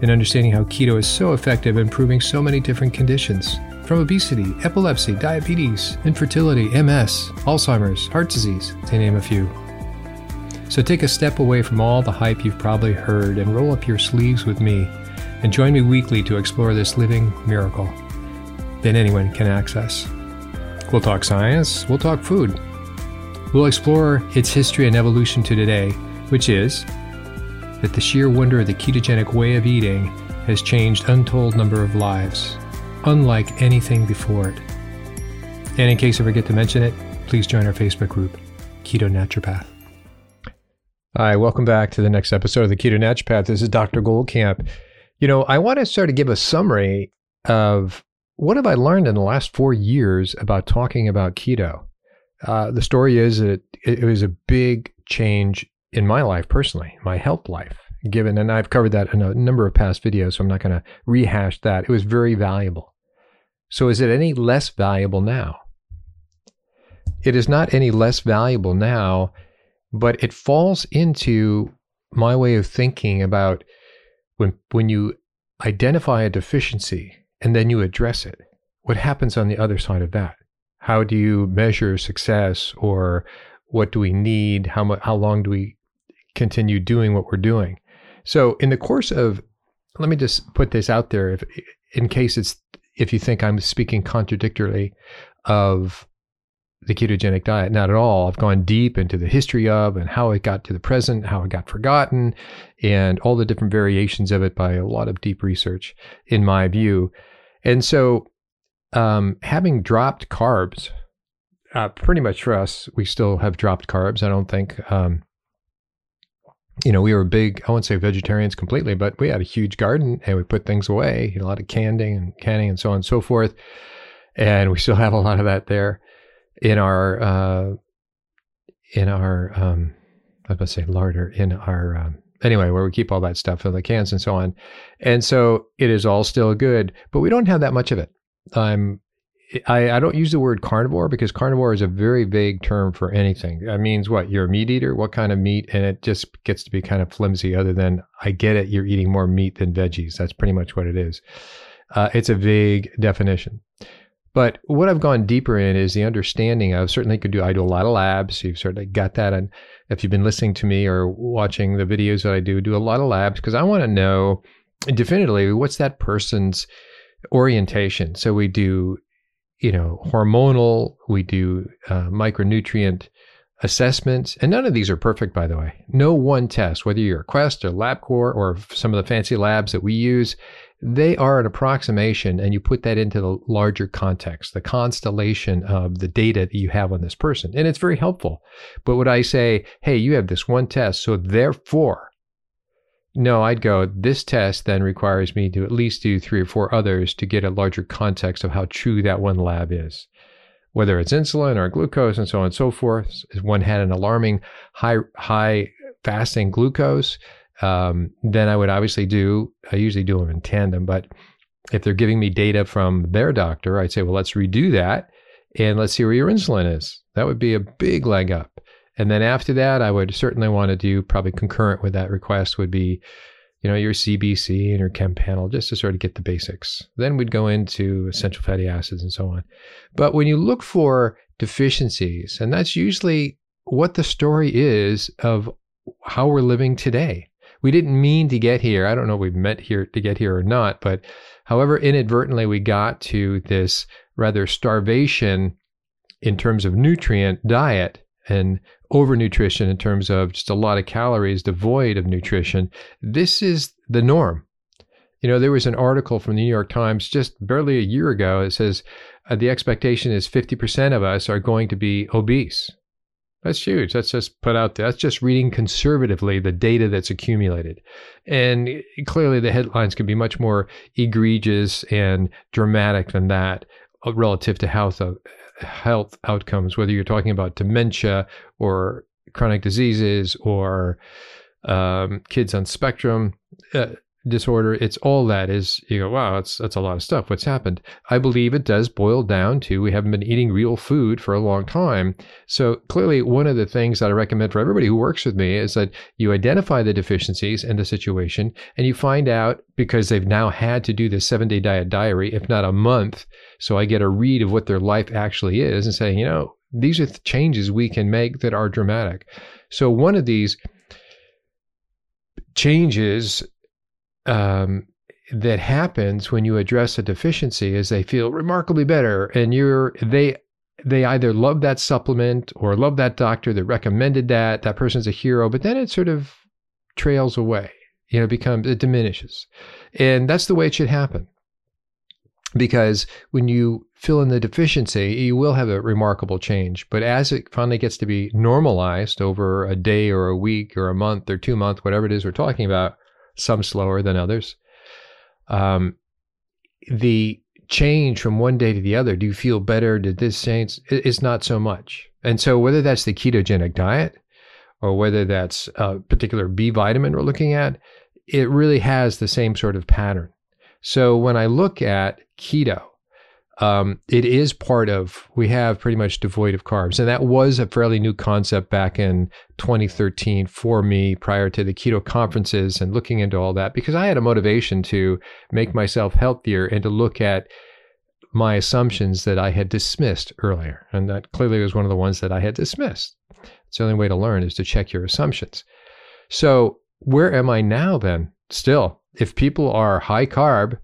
in understanding how keto is so effective in improving so many different conditions, from obesity, epilepsy, diabetes, infertility, MS, Alzheimer's, heart disease, to name a few. So take a step away from all the hype you've probably heard and roll up your sleeves with me and join me weekly to explore this living miracle that anyone can access. We'll talk science, we'll talk food. We'll explore its history and evolution to today, which is that the sheer wonder of the ketogenic way of eating has changed untold number of lives, unlike anything before it. And in case I forget to mention it, please join our Facebook group, Keto Naturopath. Hi, welcome back to the next episode of the Keto Naturopath. This is Dr. Goldkamp. You know, I want to sort of give a summary of what have I learned in the last 4 years about talking about keto. The story is that it was a big change in my life personally, my health life, given, and I've covered that in a number of past videos, so I'm not going to rehash that. It was very valuable. So is it any less valuable now? It is not any less valuable now, but it falls into my way of thinking about when you identify a deficiency and then you address it, what happens on the other side of that? How do you measure success, or what do we need? How long do we continue doing what we're doing? So in the course of, let me just put this out there, if you think I'm speaking contradictorily of the ketogenic diet. Not at all. I've gone deep into the history of and how it got to the present, how it got forgotten, and all the different variations of it by a lot of deep research, in my view. And so having dropped carbs, pretty much for us, we still have dropped carbs. I don't think, we were big, I wouldn't say vegetarians completely, but we had a huge garden and we put things away, a lot of canning and so on and so forth. And we still have a lot of that there. Where we keep all that stuff in the cans and so on. And so it is all still good, but we don't have that much of it. I don't use the word carnivore because carnivore is a very vague term for anything. That means what? You're a meat eater? What kind of meat? And it just gets to be kind of flimsy other than I get it. You're eating more meat than veggies. That's pretty much what it is. It's a vague definition. But what I've gone deeper in is the understanding of, I do a lot of labs. You've certainly got that. And if you've been listening to me or watching the videos that I do a lot of labs because I want to know definitively what's that person's orientation. So we do, hormonal, we do micronutrient assessments. And none of these are perfect, by the way. No one test, whether you're Quest or LabCorp or some of the fancy labs that we use, they are an approximation, and you put that into the larger context, the constellation of the data that you have on this person. And it's very helpful. But would I say, hey, you have this one test, so therefore, no, I'd go, this test then requires me to at least do 3 or 4 others to get a larger context of how true that one lab is. Whether it's insulin or glucose and so on and so forth, if one had an alarming high fasting glucose, then I would obviously I usually do them in tandem, but if they're giving me data from their doctor, I'd say, well, let's redo that and let's see where your insulin is. That would be a big leg up. And then after that, I would certainly want to do probably concurrent with that request would be, your CBC and your chem panel, just to sort of get the basics. Then we'd go into essential fatty acids and so on. But when you look for deficiencies, and that's usually what the story is of how we're living today. We didn't mean to get here. I don't know if we meant here to get here or not, but however inadvertently we got to this rather starvation in terms of nutrient diet and overnutrition in terms of just a lot of calories devoid of nutrition. This is the norm. There was an article from the New York Times just barely a year ago. It says the expectation is 50% of us are going to be obese. That's huge. That's just put out there. That's just reading conservatively the data that's accumulated. And clearly the headlines could be much more egregious and dramatic than that relative to health outcomes, whether you're talking about dementia or chronic diseases or kids on spectrum disorder. It's all that is, you go, wow, that's a lot of stuff. What's happened? I believe it does boil down to we haven't been eating real food for a long time. So clearly one of the things that I recommend for everybody who works with me is that you identify the deficiencies and the situation, and you find out, because they've now had to do this 7-day diet diary, if not a month. So I get a read of what their life actually is and say, you know, these are the changes we can make that are dramatic. So one of these changes that happens when you address a deficiency is they feel remarkably better, and they either love that supplement or love that doctor that recommended that. That person's a hero, but then it sort of trails away. You know, it diminishes, and that's the way it should happen. Because when you fill in the deficiency, you will have a remarkable change. But as it finally gets to be normalized over a day or a week or a month or 2 months, whatever it is we're talking about, some slower than others, the change from one day to the other, do you feel better? Did this change? It's not so much. And so whether that's the ketogenic diet or whether that's a particular B vitamin we're looking at, it really has the same sort of pattern. So when I look at keto, it is part of, we have pretty much devoid of carbs. And that was a fairly new concept back in 2013 for me, prior to the keto conferences and looking into all that, because I had a motivation to make myself healthier and to look at my assumptions that I had dismissed earlier. And that clearly was one of the ones that I had dismissed. It's the only way to learn is to check your assumptions. So where am I now then? Still, if people are high carb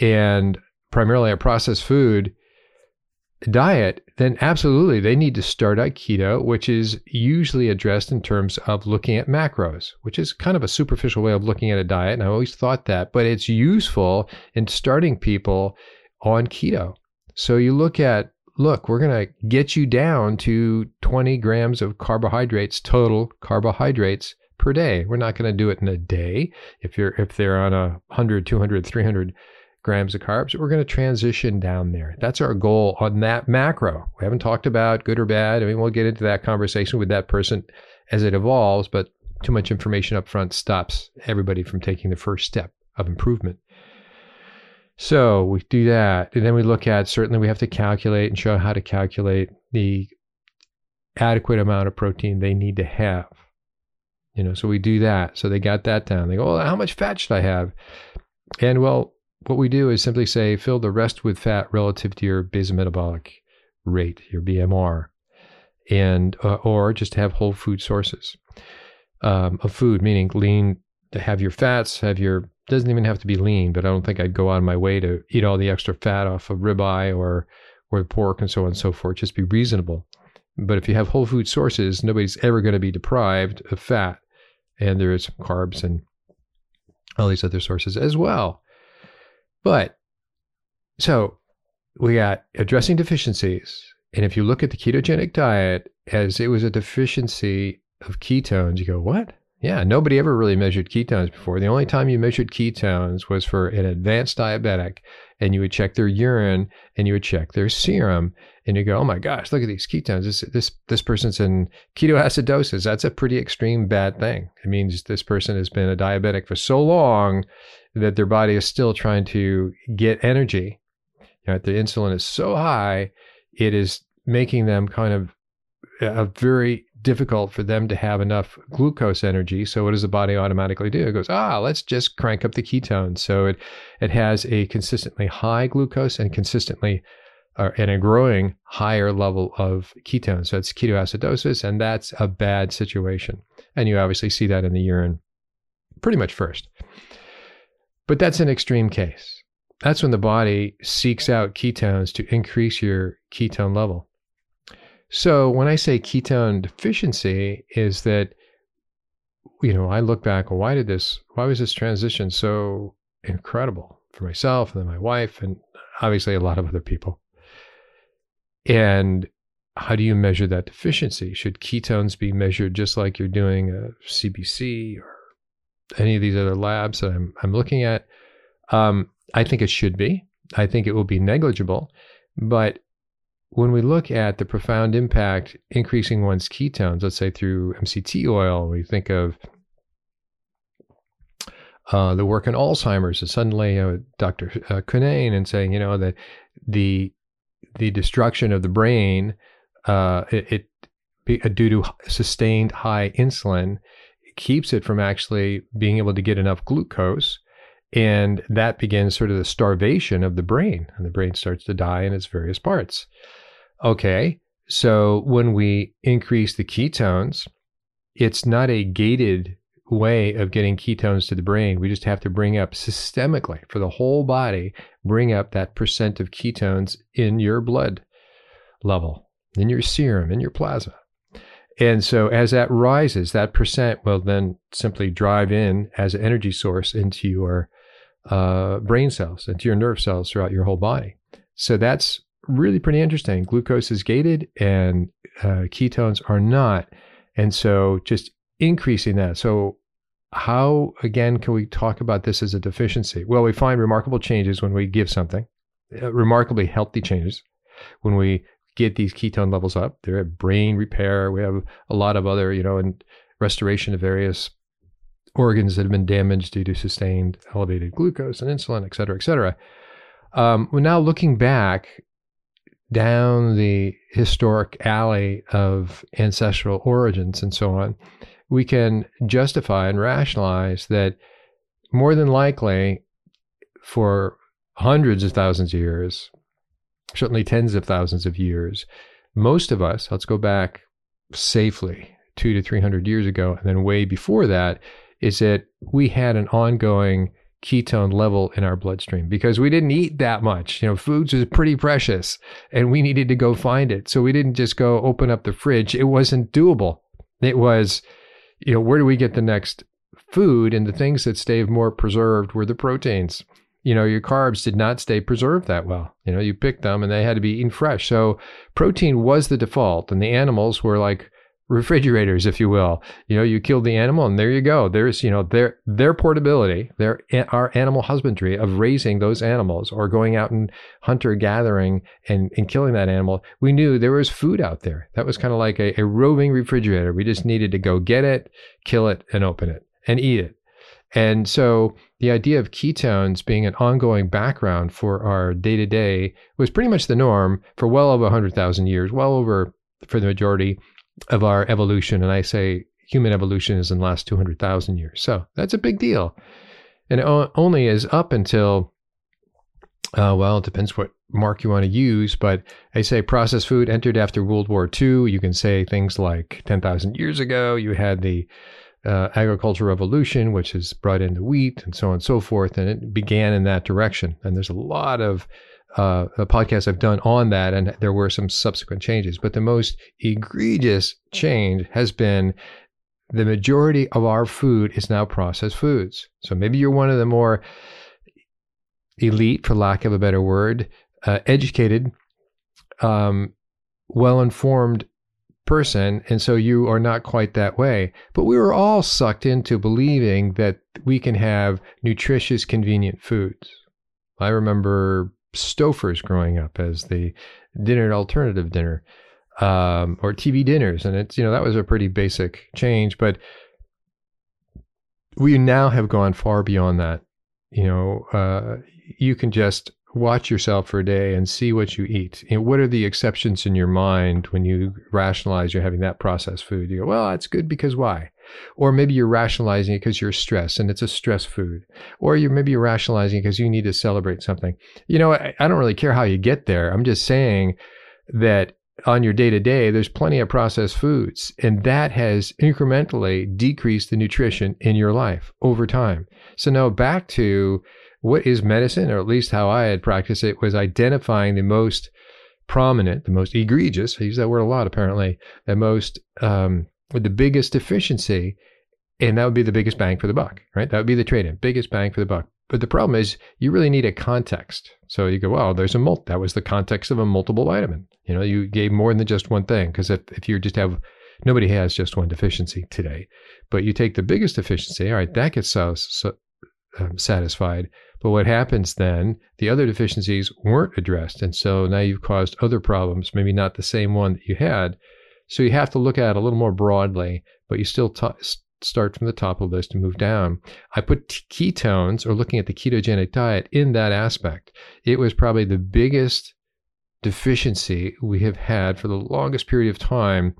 and primarily a processed food diet, then absolutely they need to start at keto, which is usually addressed in terms of looking at macros, which is kind of a superficial way of looking at a diet. And I always thought that, but it's useful in starting people on keto. So you look, we're going to get you down to 20 grams of carbohydrates, total carbohydrates per day. We're not going to do it in a day. If they're on 100, 200, 300 grams of carbs, we're going to transition down there. That's our goal on that macro. We haven't talked about good or bad. I mean, we'll get into that conversation with that person as it evolves, but too much information up front stops everybody from taking the first step of improvement. So we do that. And then we look at, certainly we have to calculate and show how to calculate the adequate amount of protein they need to have. You know, so we do that. So they got that down. They go, oh, how much fat should I have? And well, what we do is simply say, fill the rest with fat relative to your basometabolic rate, your BMR, and or just have whole food sources of food, meaning lean, to have your fats, doesn't even have to be lean, but I don't think I'd go out of my way to eat all the extra fat off of ribeye or pork and so on and so forth. Just be reasonable. But if you have whole food sources, nobody's ever going to be deprived of fat. And there is some carbs and all these other sources as well. But so we got addressing deficiencies. And if you look at the ketogenic diet as it was a deficiency of ketones, you go, what? Yeah, nobody ever really measured ketones before. The only time you measured ketones was for an advanced diabetic, and you would check their urine and you would check their serum, and you go, oh my gosh, look at these ketones. This person's in ketoacidosis. That's a pretty extreme bad thing. It means this person has been a diabetic for so long that their body is still trying to get energy. You know, the insulin is so high, it is making them kind of a very difficult for them to have enough glucose energy. So what does the body automatically do? It goes, let's just crank up the ketones. So it has a consistently high glucose and consistently and a growing higher level of ketones. So it's ketoacidosis, and that's a bad situation. And you obviously see that in the urine pretty much first. But that's an extreme case. That's when the body seeks out ketones to increase your ketone level. So when I say ketone deficiency is that, you know, I look back, well, why was this transition so incredible for myself and then my wife and obviously a lot of other people? And how do you measure that deficiency? Should ketones be measured just like you're doing a CBC or any of these other labs that I'm looking at? I think it should be. I think it will be negligible. But when we look at the profound impact increasing one's ketones, let's say through MCT oil, we think of the work on Alzheimer's, and suddenly Dr. Cunnane and saying, you know, that the destruction of the brain due to sustained high insulin keeps it from actually being able to get enough glucose. And that begins sort of the starvation of the brain, and the brain starts to die in its various parts. Okay, so when we increase the ketones, it's not a gated way of getting ketones to the brain. We just have to bring up systemically for the whole body, bring up that percent of ketones in your blood level, in your serum, in your plasma. And so as that rises, that percent will then simply drive in as an energy source into your brain cells, into your nerve cells throughout your whole body. So that's really pretty interesting. Glucose is gated and ketones are not. And so just increasing that. So how, again, can we talk about this as a deficiency? Well, we find remarkable changes when we give something, remarkably healthy changes, when we get these ketone levels up. They have brain repair. We have a lot of other, you know, and restoration of various organs that have been damaged due to sustained elevated glucose and insulin, et cetera, et cetera. We're now looking back down the historic alley of ancestral origins and so on. We can justify and rationalize that more than likely for hundreds of thousands of years, certainly tens of thousands of years, most of us, let's go back safely 200 to 300 years ago, and then way before that, is that we had an ongoing ketone level in our bloodstream because we didn't eat that much. You know, foods was pretty precious and we needed to go find it. So we didn't just go open up the fridge. It wasn't doable. It was, you know, where do we get the next food? And the things that stayed more preserved were the proteins. You know, your carbs did not stay preserved that well. You know, you picked them and they had to be eaten fresh. So protein was the default, and the animals were like refrigerators, if you will. You know, you killed the animal and there you go. There's, you know, their portability, our animal husbandry of raising those animals or going out and hunter gathering and killing that animal. We knew there was food out there. That was kind of like a roving refrigerator. We just needed to go get it, kill it, and open it and eat it. And so the idea of ketones being an ongoing background for our day-to-day was pretty much the norm for well over 100,000 years, well over for the majority of our evolution. And I say human evolution is in the last 200,000 years. So that's a big deal. And it only is up until, well, it depends what mark you want to use, but I say processed food entered after World War II. You can say things like 10,000 years ago, you had the agricultural revolution, which has brought in the wheat and so on and so forth. And it began in that direction. And there's a lot of podcasts I've done on that. And there were some subsequent changes, but the most egregious change has been the majority of our food is now processed foods. So maybe you're one of the more elite, for lack of a better word, educated, well-informed person, and so you are not quite that way. But we were all sucked into believing that we can have nutritious, convenient foods. I remember Stouffer's growing up as the dinner alternative dinner, or TV dinners, and it's, you know, that was a pretty basic change. But we now have gone far beyond that. You know, you can just watch yourself for a day and see what you eat. And what are the exceptions in your mind when you rationalize you're having that processed food? You go, well, that's good because why? Or maybe you're rationalizing it because you're stressed and it's a stress food. Or maybe you're rationalizing it because you need to celebrate something. You know, I don't really care how you get there. I'm just saying that on your day-to-day, there's plenty of processed foods, and that has incrementally decreased the nutrition in your life over time. So now back to what is medicine, or at least how I had practiced it, was identifying the most prominent, the most egregious, I use that word a lot apparently, the most, the biggest deficiency, and that would be the biggest bang for the buck, right? That would be the trade-in, biggest bang for the buck. But the problem is you really need a context. So you go, wow, there's a that was the context of a multiple vitamin. You know, you gave more than just one thing, because if you just have, nobody has just one deficiency today, but you take the biggest deficiency, all right, that gets satisfied. But what happens then, the other deficiencies weren't addressed. And so now you've caused other problems, maybe not the same one that you had. So you have to look at it a little more broadly, but you still start from the top of the list and move down. I put ketones, or looking at the ketogenic diet, in that aspect. It was probably the biggest deficiency we have had for the longest period of time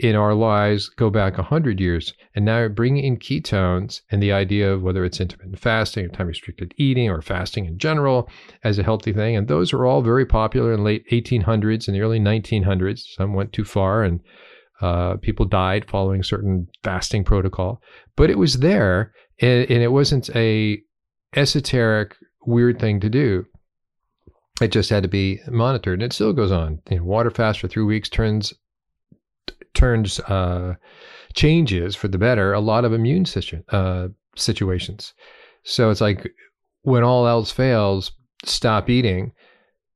in our lives, go back 100 years. And now bringing in ketones and the idea of whether it's intermittent fasting or time-restricted eating or fasting in general as a healthy thing. And those are all very popular in the late 1800s and the early 1900s. Some went too far and people died following certain fasting protocol. But it was there, and it wasn't a esoteric, weird thing to do. It just had to be monitored, and it still goes on. You know, water fast for 3 weeks changes for the better a lot of immune situations. So it's like, when all else fails, stop eating,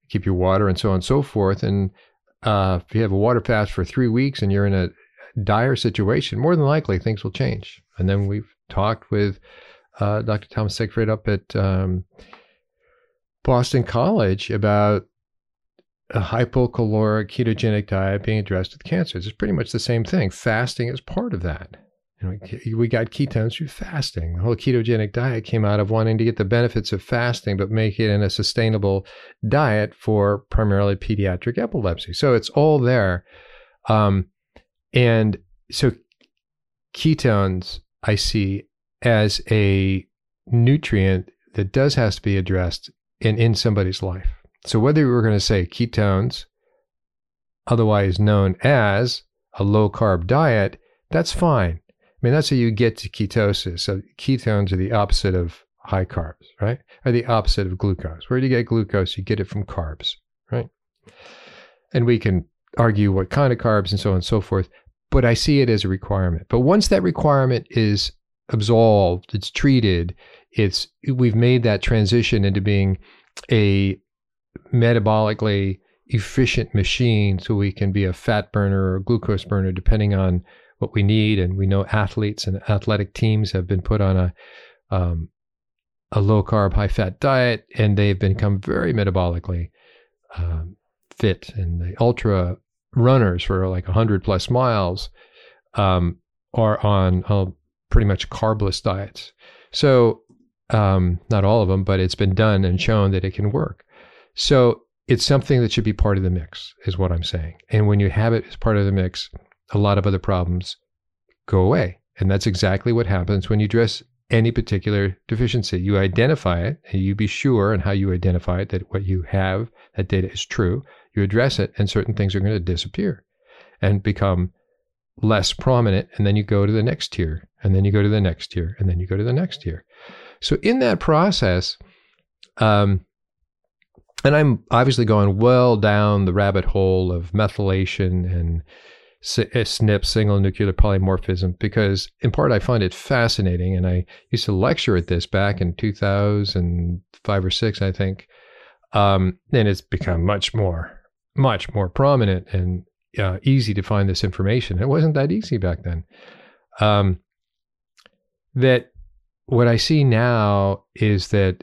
keep your water, and so on and so forth. And if you have a water fast for 3 weeks and you're in a dire situation, more than likely things will change. And then we've talked with Dr. Thomas Seyfried up at Boston College about a hypocaloric ketogenic diet being addressed with cancers. It's pretty much the same thing. Fasting is part of that. And we got ketones through fasting. The whole ketogenic diet came out of wanting to get the benefits of fasting, but make it in a sustainable diet for primarily pediatric epilepsy. So it's all there. And so ketones, I see as a nutrient that has to be addressed in somebody's life. So whether we're going to say ketones, otherwise known as a low-carb diet, that's fine. I mean, that's how you get to ketosis. So ketones are the opposite of high carbs, right? Or the opposite of glucose. Where do you get glucose? You get it from carbs, right? And we can argue what kind of carbs and so on and so forth, but I see it as a requirement. But once that requirement is absolved, it's treated, we've made that transition into being a metabolically efficient machine, so we can be a fat burner or a glucose burner depending on what we need. And we know athletes and athletic teams have been put on a low carb, high fat diet, and they've become very metabolically fit. And the ultra runners for like 100+ miles are on pretty much carbless diets. So not all of them, but it's been done and shown that it can work. So it's something that should be part of the mix, is what I'm saying. And when you have it as part of the mix, a lot of other problems go away. And that's exactly what happens when you address any particular deficiency. You identify it, and you be sure in how you identify it that what you have, that data is true. You address it, and certain things are going to disappear and become less prominent. And then you go to the next tier, and then you go to the next tier, and then you go to the next tier. So in that process, and I'm obviously going well down the rabbit hole of methylation and SNP, single nuclear polymorphism, because in part I find it fascinating. And I used to lecture at this back in 2005 or 6, I think. And it's become much more prominent and easy to find this information. It wasn't that easy back then. That what I see now is that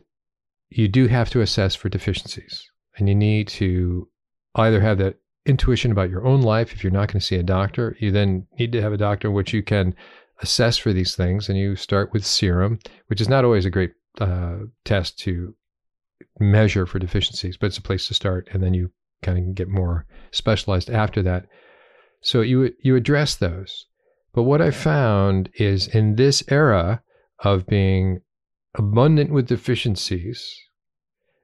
you do have to assess for deficiencies, and you need to either have that intuition about your own life. If you're not going to see a doctor, you then need to have a doctor in which you can assess for these things. And you start with serum, which is not always a great test to measure for deficiencies, but it's a place to start. And then you kind of get more specialized after that. So you address those. But what I found is, in this era of being abundant with deficiencies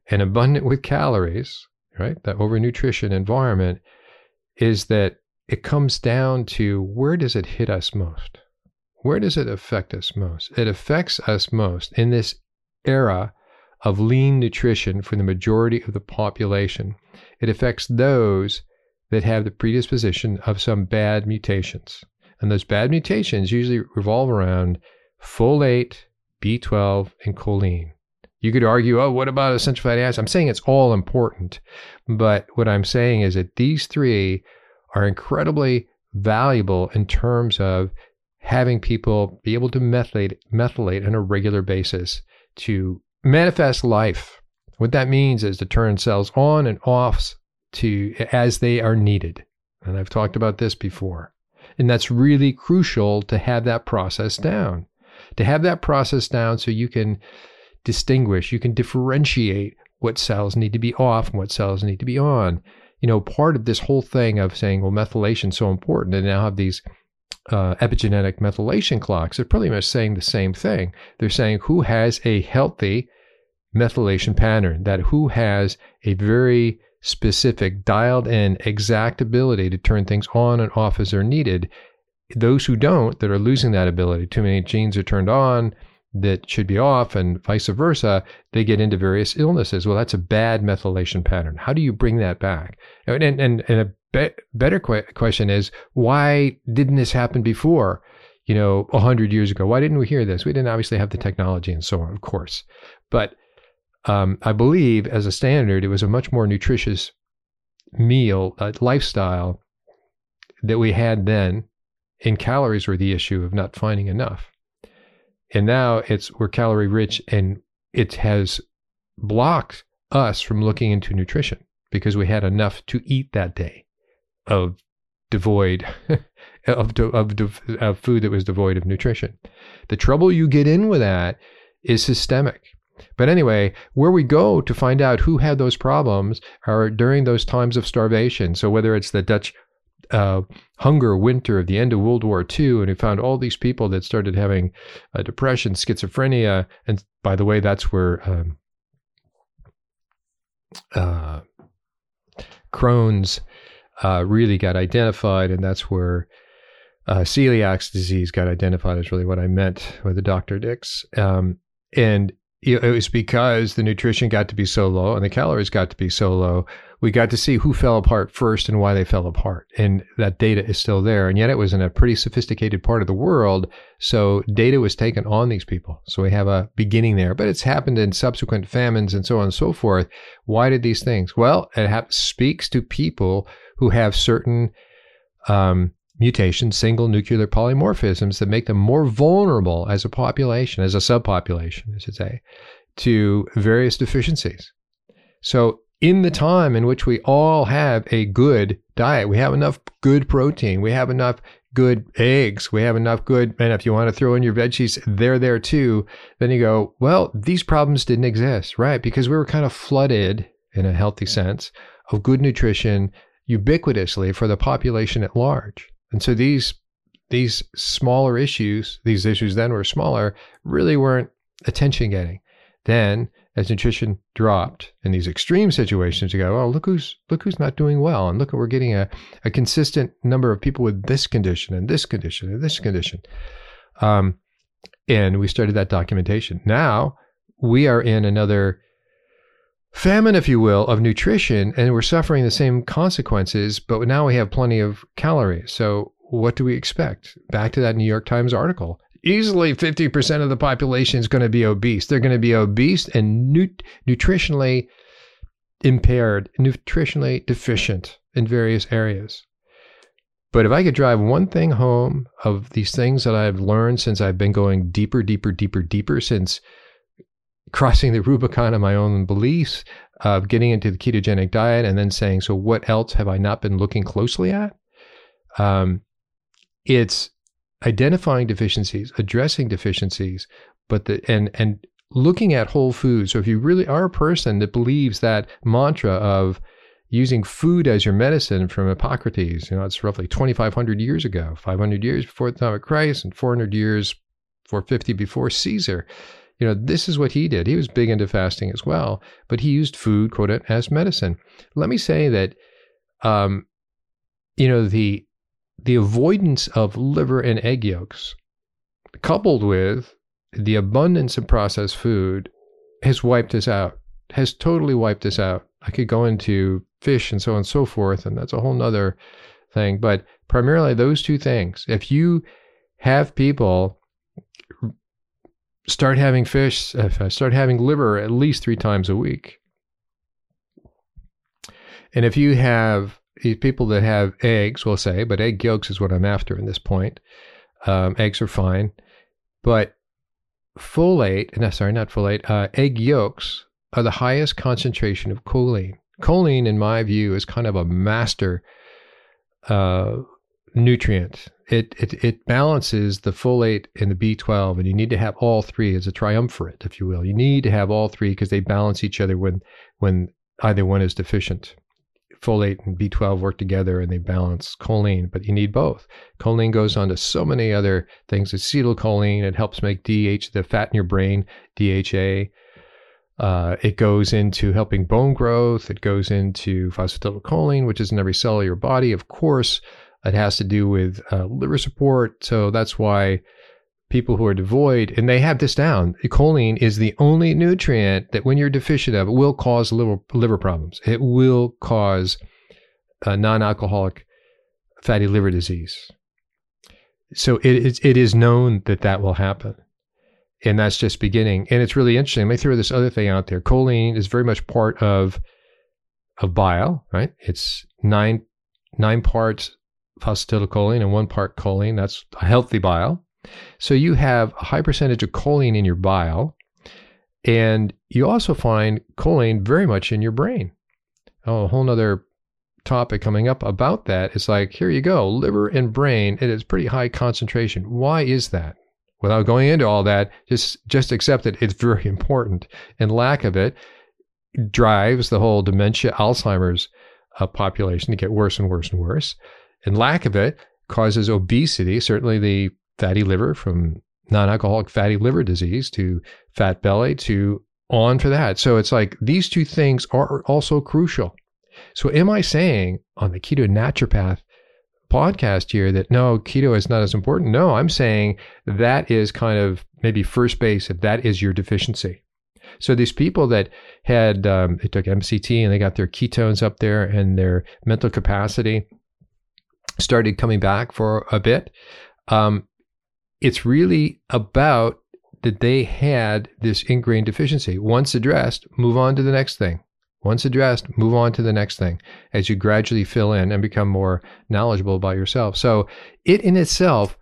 and abundant with calories, right? That overnutrition environment, is that it comes down to, where does it hit us most? Where does it affect us most? It affects us most in this era of lean nutrition for the majority of the population. It affects those that have the predisposition of some bad mutations. And those bad mutations usually revolve around folate, B12, and choline. You could argue, oh, what about essential fatty acids? I'm saying it's all important. But what I'm saying is that these three are incredibly valuable in terms of having people be able to methylate on a regular basis to manifest life. What that means is to turn cells on and off to as they are needed. And I've talked about this before. And that's really crucial to have that process down. To have that process down so you can distinguish, you can differentiate what cells need to be off and what cells need to be on. You know, part of this whole thing of saying, well, methylation is so important, and now have these epigenetic methylation clocks, they're pretty much saying the same thing. They're saying who has a healthy methylation pattern, that who has a very specific, dialed in, exact ability to turn things on and off as they're needed. Those who don't, that are losing that ability, too many genes are turned on that should be off and vice versa, they get into various illnesses. Well, that's a bad methylation pattern. How do you bring that back? And a better question is, why didn't this happen before, 100 years ago? Why didn't we hear this? We didn't obviously have the technology and so on, of course. But I believe as a standard, it was a much more nutritious meal, lifestyle that we had then, and calories were the issue of not finding enough. And now we're calorie rich, and it has blocked us from looking into nutrition because we had enough to eat that day of devoid of food that was devoid of nutrition. The trouble you get in with that is systemic. But anyway, where we go to find out who had those problems are during those times of starvation. So whether it's the Dutch hunger winter of the end of World War II, and we found all these people that started having depression, schizophrenia, and by the way, that's where Crohn's really got identified, and that's where celiac disease got identified is really what I meant with the Dr. Dix. And it was because the nutrition got to be so low and the calories got to be so low. We got to see who fell apart first and why they fell apart. And that data is still there. And yet it was in a pretty sophisticated part of the world. So data was taken on these people. So we have a beginning there, but it's happened in subsequent famines and so on and so forth. Why did these things? Well, it speaks to people who have certain mutations, single nuclear polymorphisms that make them more vulnerable as a population, as a subpopulation, I should say, to various deficiencies. So in the time in which we all have a good diet, we have enough good protein, we have enough good eggs, we have enough good, and if you want to throw in your veggies, they're there too, then you go, well, these problems didn't exist, right? Because we were kind of flooded, in a healthy sense, of good nutrition ubiquitously for the population at large. And so these smaller issues, these issues then were smaller, really weren't attention getting. Then as nutrition dropped in these extreme situations, you go, oh, look who's not doing well. And look, we're getting a consistent number of people with this condition and this condition and this condition. And we started that documentation. Now we are in another famine, if you will, of nutrition, and we're suffering the same consequences, but now we have plenty of calories. So what do we expect? Back to that New York Times article. Easily 50% of the population is going to be obese. They're going to be obese and nutritionally impaired, nutritionally deficient in various areas. But if I could drive one thing home of these things that I've learned since I've been going deeper since crossing the Rubicon of my own beliefs of getting into the ketogenic diet and then saying, so what else have I not been looking closely at? It's identifying deficiencies, addressing deficiencies, and looking at whole foods. So if you really are a person that believes that mantra of using food as your medicine from Hippocrates, it's roughly 2,500 years ago, 500 years before the time of Christ and 400 years, 450 before Caesar. This is what he did. He was big into fasting as well, but he used food, quote, as medicine. Let me say that, the avoidance of liver and egg yolks, coupled with the abundance of processed food, has wiped us out, has totally wiped us out. I could go into fish and so on and so forth, and that's a whole nother thing. But primarily those two things. If you have people start having fish, start having liver at least 3 times a week. And if you have people that have eggs, we'll say, but egg yolks is what I'm after in this point. Eggs are fine, but egg yolks are the highest concentration of choline. Choline, in my view, is kind of a master nutrient. It balances the folate and the B12, and you need to have all three as a triumvirate, if you will. You need to have all three because they balance each other when either one is deficient. Folate and B12 work together and they balance choline, but you need both. Choline goes on to so many other things. Acetylcholine, it helps make DH, the fat in your brain, DHA. It goes into helping bone growth. It goes into phosphatidylcholine, which is in every cell of your body. Of course, it has to do with liver support. So that's why people who are devoid, and they have this down, choline is the only nutrient that when you're deficient of, it will cause liver problems. It will cause non-alcoholic fatty liver disease. So it is known that that will happen. And that's just beginning. And it's really interesting. Let me throw this other thing out there. Choline is very much part of bile, right? It's nine parts phosphatidylcholine and 1 part choline. That's a healthy bile. So you have a high percentage of choline in your bile, and you also find choline very much in your brain. Oh, a whole nother topic coming up about that. It's like, here you go, liver and brain, it is pretty high concentration. Why is that? Without going into all that, just accept that it's very important, and lack of it drives the whole dementia, Alzheimer's population to get worse and worse and worse. And lack of it causes obesity, certainly the fatty liver, from non-alcoholic fatty liver disease to fat belly to on for that. So it's like these two things are also crucial. So am I saying on the Keto Naturopath podcast here that no, keto is not as important? No, I'm saying that is kind of maybe first base if that is your deficiency. So these people that had, they took MCT and they got their ketones up there and their mental capacity started coming back for a bit. It's really about that they had this ingrained deficiency. Once addressed, move on to the next thing. Once addressed, move on to the next thing as you gradually fill in and become more knowledgeable about yourself. So it in itself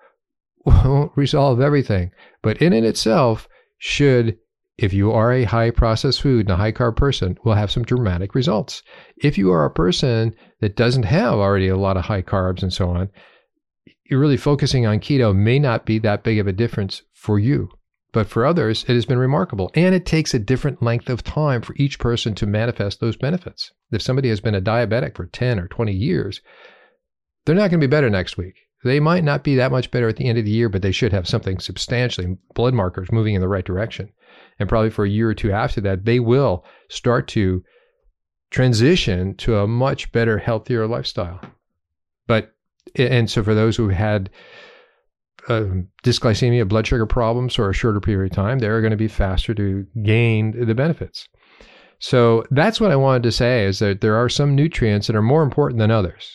won't resolve everything, but it in itself should, if you are a high processed food and a high carb person, will have some dramatic results. If you are a person that doesn't have already a lot of high carbs and so on, you're really focusing on keto may not be that big of a difference for you, but for others, it has been remarkable. And it takes a different length of time for each person to manifest those benefits. If somebody has been a diabetic for 10 or 20 years, they're not going to be better next week. They might not be that much better at the end of the year, but they should have something substantially, blood markers moving in the right direction. And probably for a year or two after that, they will start to transition to a much better, healthier lifestyle. And so for those who had dysglycemia, blood sugar problems for a shorter period of time, they're going to be faster to gain the benefits. So that's what I wanted to say, is that there are some nutrients that are more important than others.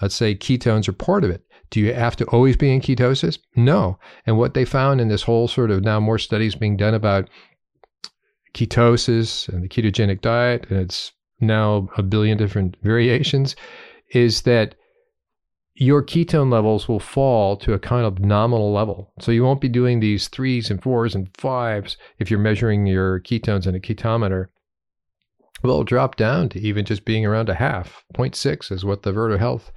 Let's say ketones are part of it. Do you have to always be in ketosis? No. And what they found in this whole sort of, now more studies being done about ketosis and the ketogenic diet, and it's now 1 billion different variations, is that your ketone levels will fall to a kind of nominal level. So you won't be doing these 3s and 4s and 5s if you're measuring your ketones in a ketometer. Well, drop down to even just being around 0.5. 0.6 is what the Virta Health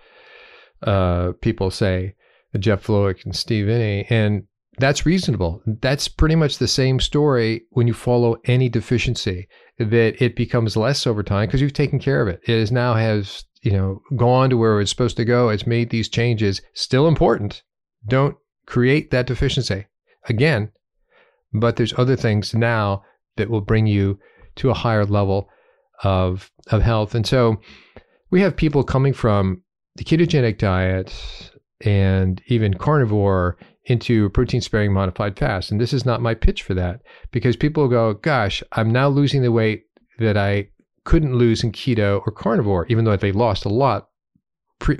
people say, Jeff Floick and Steve Inney, and that's reasonable. That's pretty much the same story when you follow any deficiency, that it becomes less over time because you've taken care of it. It is now has, gone to where it's supposed to go. It's made these changes. Still important. Don't create that deficiency again, but there's other things now that will bring you to a higher level of health. And so we have people coming from the ketogenic diet and even carnivore into protein-sparing modified fast. And this is not my pitch for that, because people go, gosh, I'm now losing the weight that I couldn't lose in keto or carnivore, even though they lost a lot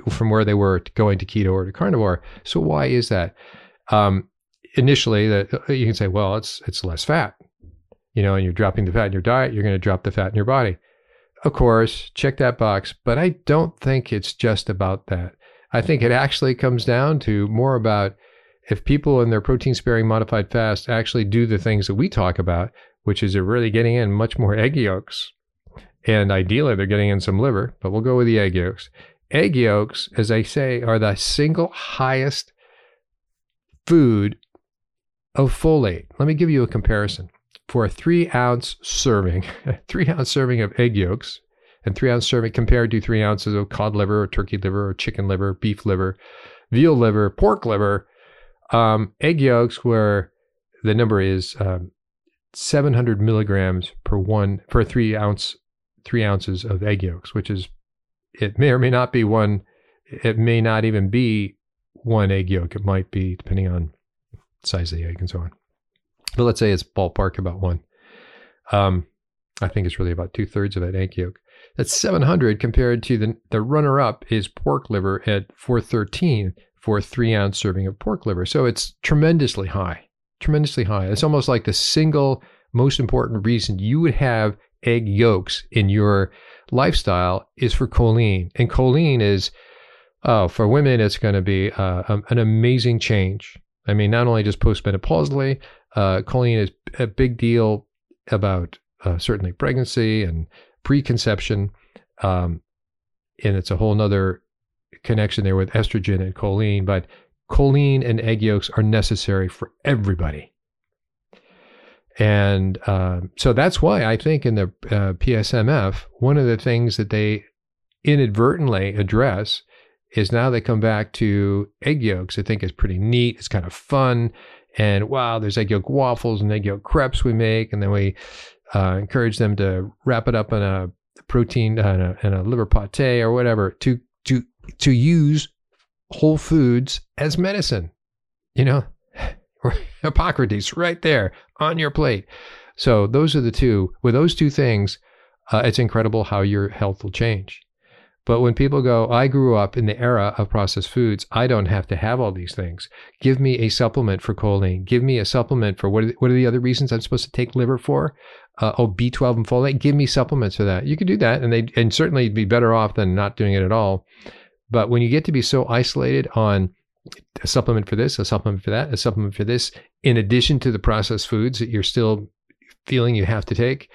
from where they were going to keto or to carnivore. So why is that? initially that you can say, well, it's less fat, you know, and you're dropping the fat in your diet, you're going to drop the fat in your body. Of course, check that box. But I don't think it's just about that. I think it actually comes down to more about if people in their protein-sparing modified fast actually do the things that we talk about, which is they're really getting in much more egg yolks. And ideally, they're getting in some liver, but we'll go with the egg yolks. Egg yolks, as I say, are the single highest food of folate. Let me give you a comparison. For a 3-ounce serving, a 3-ounce serving of egg yolks and 3-ounce serving compared to 3 ounces of cod liver or turkey liver or chicken liver, beef liver, veal liver, pork liver, egg yolks, where the number is 700 milligrams per 3 ounces of egg yolks, which is, it may or may not be one, it may not even be one egg yolk. It might be, depending on size of the egg and so on. But let's say it's ballpark about one. I think it's really about 2/3 of an egg yolk. That's 700 compared to the runner-up is pork liver at 413 for a 3-ounce serving of pork liver. So it's tremendously high, tremendously high. It's almost like the single most important reason you would have egg yolks in your lifestyle is for choline. And choline is, for women, it's going to be an amazing change. I mean, not only just postmenopausally, choline is a big deal about certainly pregnancy and preconception. And it's a whole nother connection there with estrogen and choline, but choline and egg yolks are necessary for everybody. And so that's why I think in the PSMF, one of the things that they inadvertently address is now they come back to egg yolks. I think is pretty neat. It's kind of fun. And wow, there's egg yolk waffles and egg yolk crepes we make. And then we encourage them to wrap it up in a protein and a liver pate or whatever to use whole foods as medicine, you know, Hippocrates right there on your plate. So those are the two. With those two things, it's incredible how your health will change. But when people go, I grew up in the era of processed foods. I don't have to have all these things. Give me a supplement for choline. Give me a supplement for what are the other reasons I'm supposed to take liver for? B12 and folate. Give me supplements for that. You could do that, and certainly you'd be better off than not doing it at all. But when you get to be so isolated on a supplement for this, a supplement for that, a supplement for this, in addition to the processed foods that you're still feeling you have to take,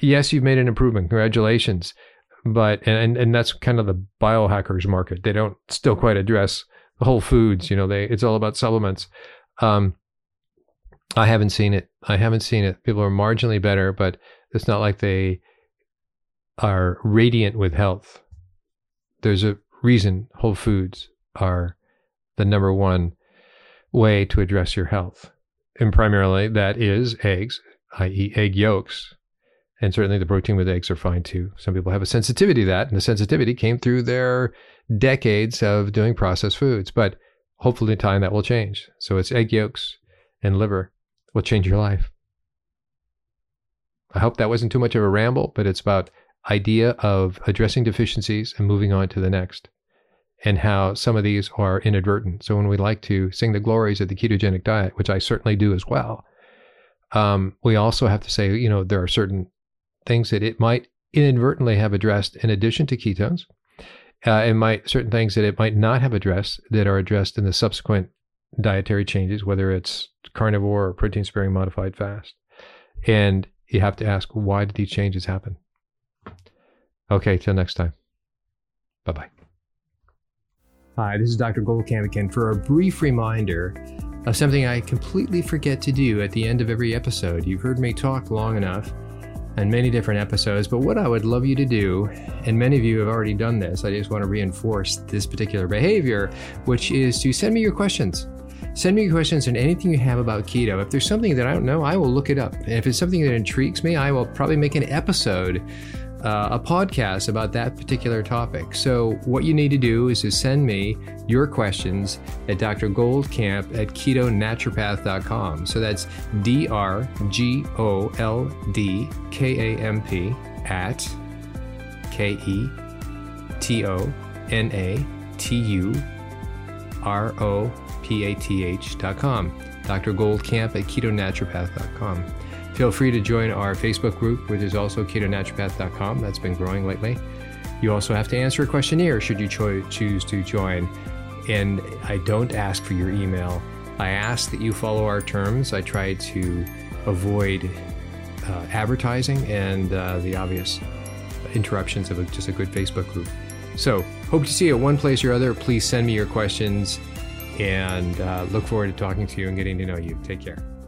yes, you've made an improvement. Congratulations. But, and that's kind of the biohackers market. They don't still quite address whole foods. You know, it's all about supplements. I haven't seen it. People are marginally better, but it's not like they are radiant with health. There's a reason whole foods are the number one way to address your health. And primarily that is eggs, i.e. egg yolks. And certainly the protein with eggs are fine too. Some people have a sensitivity to that, and the sensitivity came through their decades of doing processed foods. But hopefully in time that will change. So it's egg yolks and liver will change your life. I hope that wasn't too much of a ramble, but it's about idea of addressing deficiencies and moving on to the next, and how some of these are inadvertent. So when we like to sing the glories of the ketogenic diet, which I certainly do as well, we also have to say, you know, there are certain things that it might inadvertently have addressed in addition to ketones. Certain things that it might not have addressed that are addressed in the subsequent dietary changes, whether it's carnivore or protein-sparing modified fast. And you have to ask, why did these changes happen? Okay, till next time. Bye-bye. Hi, this is Dr. Goldkamp again for a brief reminder of something I completely forget to do at the end of every episode. You've heard me talk long enough and many different episodes, but what I would love you to do, and many of you have already done this, I just want to reinforce this particular behavior, which is to send me your questions. Send me your questions and anything you have about keto. If there's something that I don't know, I will look it up. And if it's something that intrigues me, I will probably make an episode, a podcast about that particular topic. So what you need to do is to send me your questions at drgoldkamp@ketonaturopath.com. So that's drgoldkamp at ketonaturopath.com. Dr. Goldkamp at ketonaturopath.com. Feel free to join our Facebook group, which is also ketonaturopath.com. That's been growing lately. You also have to answer a questionnaire should you choose to join. And I don't ask for your email. I ask that you follow our terms. I try to avoid advertising and the obvious interruptions of just a good Facebook group. So hope to see you at one place or other. Please send me your questions and look forward to talking to you and getting to know you. Take care.